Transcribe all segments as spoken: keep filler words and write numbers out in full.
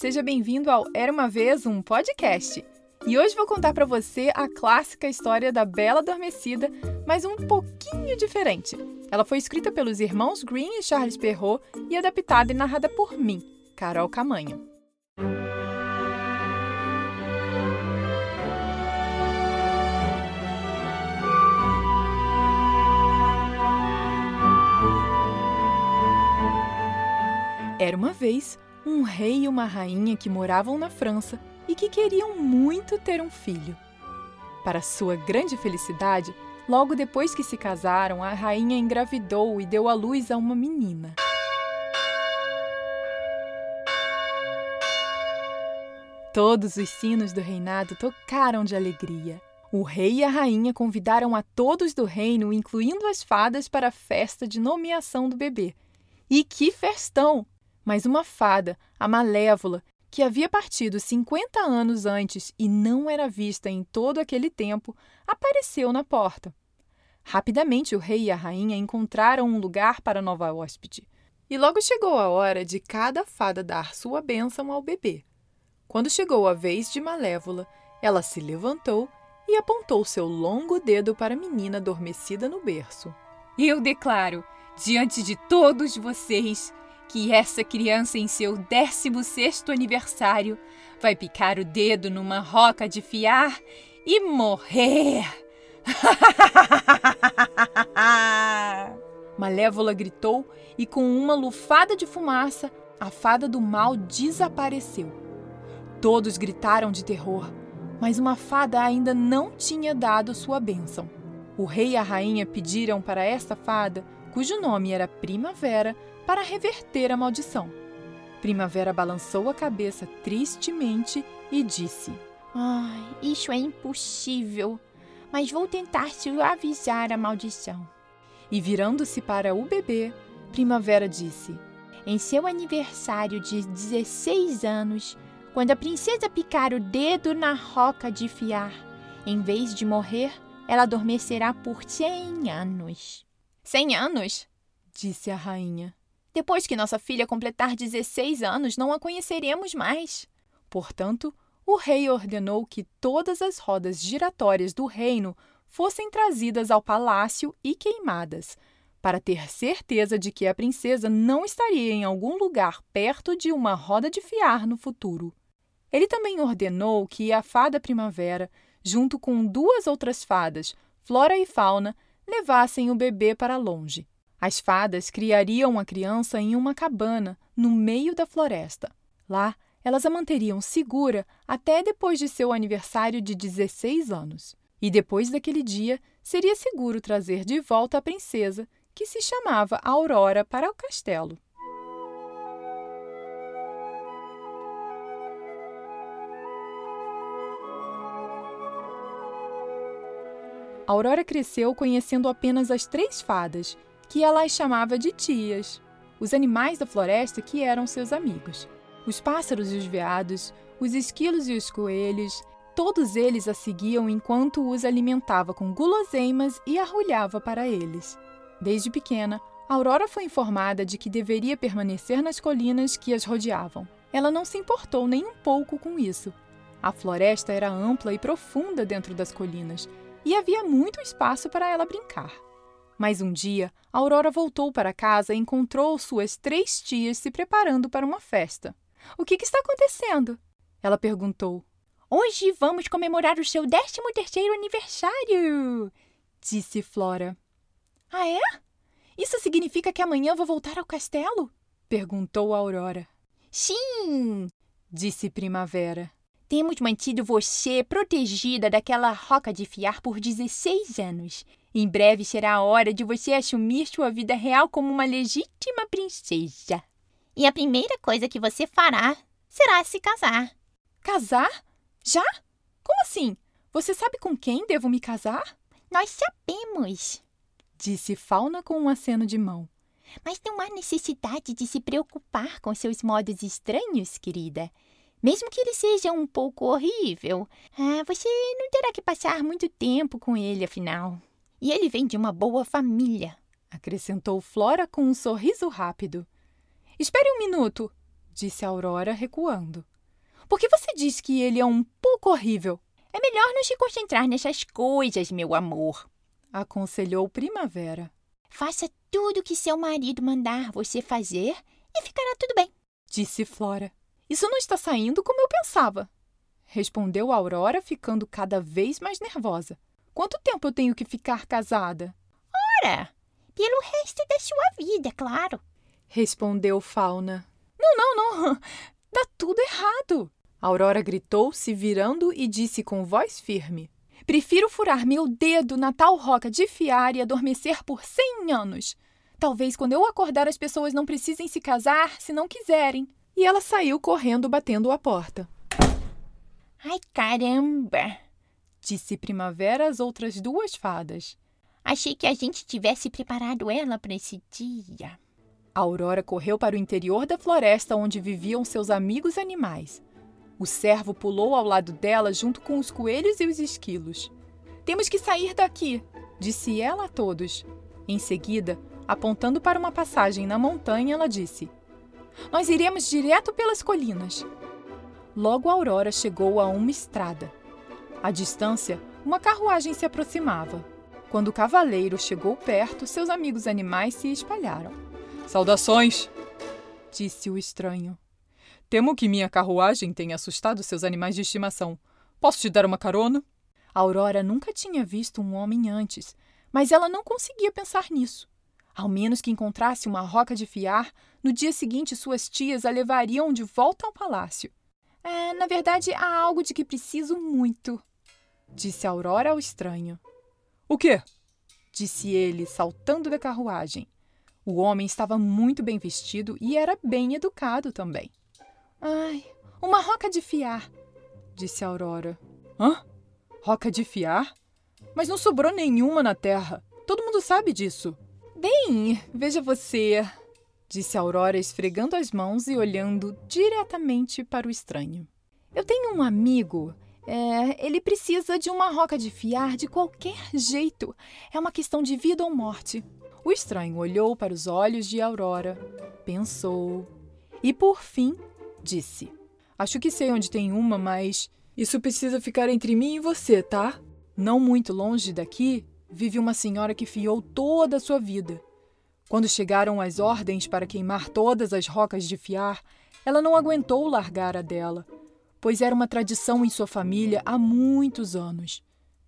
Seja bem-vindo ao Era Uma Vez, um podcast. E hoje vou contar para você a clássica história da Bela Adormecida, mas um pouquinho diferente. Ela foi escrita pelos irmãos Grimm e Charles Perrault e adaptada e narrada por mim, Carol Camanho. Era uma vez um rei e uma rainha que moravam na França e que queriam muito ter um filho. Para sua grande felicidade, logo depois que se casaram, a rainha engravidou e deu à luz a uma menina. Todos os sinos do reinado tocaram de alegria. O rei e a rainha convidaram a todos do reino, incluindo as fadas, para a festa de nomeação do bebê. E que festão! Mas uma fada, a Malévola, que havia partido cinquenta anos antes e não era vista em todo aquele tempo, apareceu na porta. Rapidamente o rei e a rainha encontraram um lugar para a nova hóspede. E logo chegou a hora de cada fada dar sua bênção ao bebê. Quando chegou a vez de Malévola, ela se levantou e apontou seu longo dedo para a menina adormecida no berço. Eu declaro, diante de todos vocês, que essa criança em seu décimo sexto aniversário vai picar o dedo numa roca de fiar e morrer. Malévola gritou e, com uma lufada de fumaça, a fada do mal desapareceu. Todos gritaram de terror, mas uma fada ainda não tinha dado sua bênção. O rei e a rainha pediram para esta fada, cujo nome era Primavera, para reverter a maldição. Primavera balançou a cabeça tristemente e disse: "Ai, isso é impossível, mas vou tentar suavizar a maldição." E virando-se para o bebê, Primavera disse: "Em seu aniversário de dezesseis anos, quando a princesa picar o dedo na roca de fiar, em vez de morrer, ela adormecerá por cem anos. Cem anos? Disse a rainha. Depois que nossa filha completar dezesseis anos, não a conheceremos mais. Portanto, o rei ordenou que todas as rodas giratórias do reino fossem trazidas ao palácio e queimadas, para ter certeza de que a princesa não estaria em algum lugar perto de uma roda de fiar no futuro. Ele também ordenou que a fada Primavera, junto com duas outras fadas, Flora e Fauna, levassem o bebê para longe. As fadas criariam a criança em uma cabana, no meio da floresta. Lá, elas a manteriam segura até depois de seu aniversário de dezesseis anos. E depois daquele dia, seria seguro trazer de volta a princesa, que se chamava Aurora, para o castelo. Aurora cresceu conhecendo apenas as três fadas, que ela as chamava de tias, os animais da floresta que eram seus amigos. Os pássaros e os veados, os esquilos e os coelhos, todos eles a seguiam enquanto os alimentava com guloseimas e arrulhava para eles. Desde pequena, Aurora foi informada de que deveria permanecer nas colinas que as rodeavam. Ela não se importou nem um pouco com isso. A floresta era ampla e profunda dentro das colinas, e havia muito espaço para ela brincar. Mas um dia, Aurora voltou para casa e encontrou suas três tias se preparando para uma festa. — O que, que está acontecendo? Ela perguntou. — Hoje vamos comemorar o seu décimo terceiro aniversário! Disse Flora. — Ah, é? Isso significa que amanhã vou voltar ao castelo? Perguntou Aurora. — Sim! Disse Primavera. Temos mantido você protegida daquela roca de fiar por dezesseis anos. Em breve será a hora de você assumir sua vida real como uma legítima princesa. E a primeira coisa que você fará será se casar. Casar? Já? Como assim? Você sabe com quem devo me casar? Nós sabemos, disse Fauna com um aceno de mão. Mas não há necessidade de se preocupar com seus modos estranhos, querida. Mesmo que ele seja um pouco horrível, ah, você não terá que passar muito tempo com ele, afinal. E ele vem de uma boa família, acrescentou Flora com um sorriso rápido. Espere um minuto, disse Aurora, recuando. Por que você diz que ele é um pouco horrível? É melhor não se concentrar nessas coisas, meu amor, aconselhou Primavera. Faça tudo o que seu marido mandar você fazer e ficará tudo bem, disse Flora. Isso não está saindo como eu pensava, respondeu Aurora, ficando cada vez mais nervosa. Quanto tempo eu tenho que ficar casada? Ora, pelo resto da sua vida, claro, respondeu Fauna. Não, não, não, dá tudo errado, Aurora gritou, se virando e disse com voz firme. Prefiro furar meu dedo na tal roca de fiar e adormecer por cem anos. Talvez quando eu acordar as pessoas não precisem se casar se não quiserem. E ela saiu correndo, batendo a porta. Ai, caramba! Disse Primavera às outras duas fadas. Achei que a gente tivesse preparado ela para esse dia. A Aurora correu para o interior da floresta onde viviam seus amigos animais. O cervo pulou ao lado dela junto com os coelhos e os esquilos. Temos que sair daqui, disse ela a todos. Em seguida, apontando para uma passagem na montanha, ela disse: Nós iremos direto pelas colinas. Logo a Aurora chegou a uma estrada. À distância, uma carruagem se aproximava. Quando o cavaleiro chegou perto, seus amigos animais se espalharam. Saudações, disse o estranho. Temo que minha carruagem tenha assustado seus animais de estimação. Posso te dar uma carona? A Aurora nunca tinha visto um homem antes, mas ela não conseguia pensar nisso. Ao menos que encontrasse uma roca de fiar, no dia seguinte suas tias a levariam de volta ao palácio. É, na verdade, há algo de que preciso muito, disse Aurora ao estranho. O quê? Disse ele, saltando da carruagem. O homem estava muito bem vestido e era bem educado também. Ai, uma roca de fiar, disse Aurora. Hã? Roca de fiar? Mas não sobrou nenhuma na terra. Todo mundo sabe disso. Bem, veja você, disse Aurora, esfregando as mãos e olhando diretamente para o estranho. Eu tenho um amigo. É, ele precisa de uma roca de fiar de qualquer jeito. É uma questão de vida ou morte. O estranho olhou para os olhos de Aurora, pensou e, por fim, disse. Acho que sei onde tem uma, mas isso precisa ficar entre mim e você, tá? Não muito longe daqui, vive uma senhora que fiou toda a sua vida. Quando chegaram as ordens para queimar todas as rocas de fiar, ela não aguentou largar a dela, pois era uma tradição em sua família há muitos anos.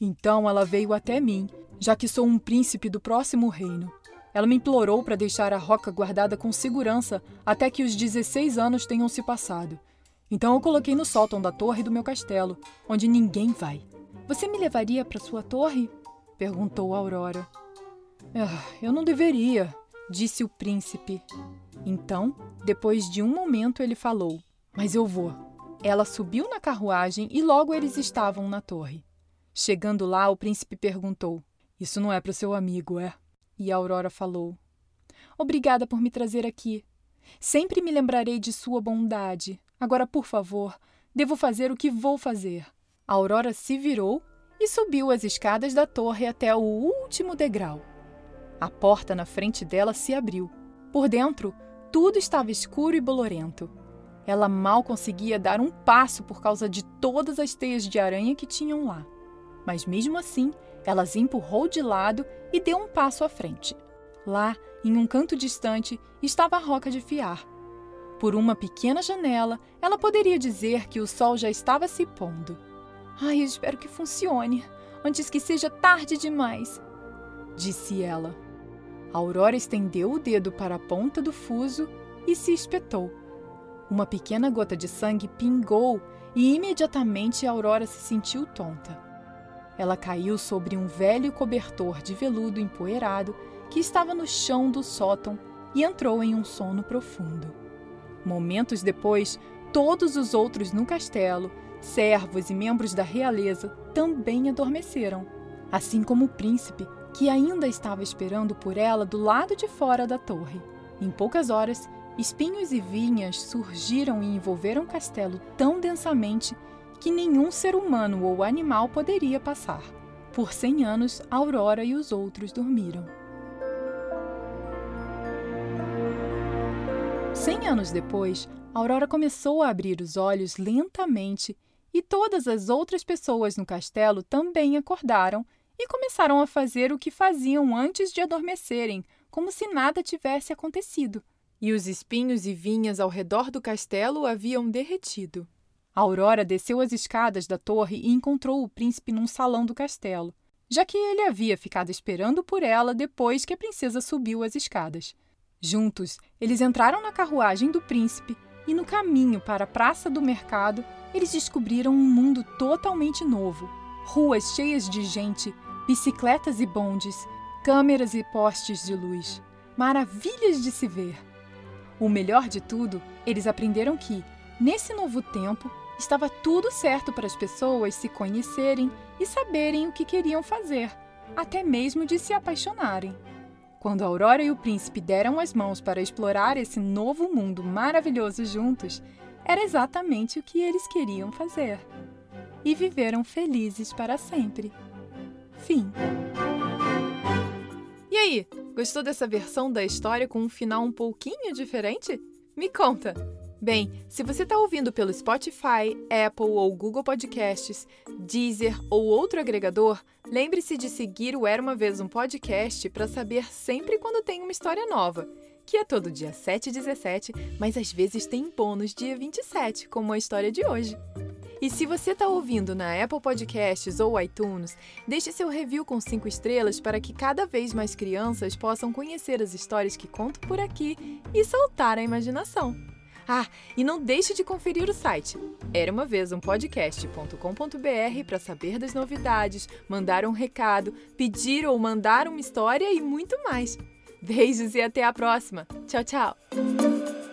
Então ela veio até mim, já que sou um príncipe do próximo reino. Ela me implorou para deixar a roca guardada com segurança até que os dezesseis anos tenham se passado. Então eu coloquei no sótão da torre do meu castelo, onde ninguém vai. Você me levaria para sua torre? Perguntou Aurora. Ah, eu não deveria, disse o príncipe. Então, depois de um momento, ele falou: Mas eu vou. Ela subiu na carruagem e logo eles estavam na torre. Chegando lá, o príncipe perguntou: Isso não é para o seu amigo, é? E a Aurora falou: Obrigada por me trazer aqui. Sempre me lembrarei de sua bondade. Agora, por favor, devo fazer o que vou fazer. A Aurora se virou e subiu as escadas da torre até o último degrau. A porta na frente dela se abriu. Por dentro, tudo estava escuro e bolorento. Ela mal conseguia dar um passo por causa de todas as teias de aranha que tinham lá. Mas mesmo assim, ela as empurrou de lado e deu um passo à frente. Lá, em um canto distante, estava a roca de fiar. Por uma pequena janela, ela poderia dizer que o sol já estava se pondo. Ai, eu espero que funcione, antes que seja tarde demais, disse ela. A Aurora estendeu o dedo para a ponta do fuso e se espetou. Uma pequena gota de sangue pingou e imediatamente a Aurora se sentiu tonta. Ela caiu sobre um velho cobertor de veludo empoeirado que estava no chão do sótão e entrou em um sono profundo. Momentos depois, todos os outros no castelo, servos e membros da realeza, também adormeceram, assim como o príncipe, que ainda estava esperando por ela do lado de fora da torre. Em poucas horas, espinhos e vinhas surgiram e envolveram o castelo tão densamente que nenhum ser humano ou animal poderia passar. Por cem anos, a Aurora e os outros dormiram. Cem anos depois, Aurora começou a abrir os olhos lentamente e todas as outras pessoas no castelo também acordaram e começaram a fazer o que faziam antes de adormecerem, como se nada tivesse acontecido. E os espinhos e vinhas ao redor do castelo haviam derretido. A Aurora desceu as escadas da torre e encontrou o príncipe num salão do castelo, já que ele havia ficado esperando por ela depois que a princesa subiu as escadas. Juntos, eles entraram na carruagem do príncipe e, no caminho para a Praça do Mercado, eles descobriram um mundo totalmente novo. Ruas cheias de gente, bicicletas e bondes, câmeras e postes de luz. Maravilhas de se ver! O melhor de tudo, eles aprenderam que, nesse novo tempo, estava tudo certo para as pessoas se conhecerem e saberem o que queriam fazer, até mesmo de se apaixonarem. Quando a Aurora e o príncipe deram as mãos para explorar esse novo mundo maravilhoso juntos, era exatamente o que eles queriam fazer. E viveram felizes para sempre. Fim. E aí, gostou dessa versão da história com um final um pouquinho diferente? Me conta! Bem, se você está ouvindo pelo Spotify, Apple ou Google Podcasts, Deezer ou outro agregador, lembre-se de seguir o Era Uma Vez um Podcast para saber sempre quando tem uma história nova, que é todo dia sete e dezessete, mas às vezes tem bônus dia vinte e sete, como a história de hoje. E se você está ouvindo na Apple Podcasts ou iTunes, deixe seu review com cinco estrelas para que cada vez mais crianças possam conhecer as histórias que conto por aqui e soltar a imaginação. Ah, e não deixe de conferir o site era uma vez um podcast ponto com ponto b r para saber das novidades, mandar um recado, pedir ou mandar uma história e muito mais. Beijos e até a próxima! Tchau, tchau!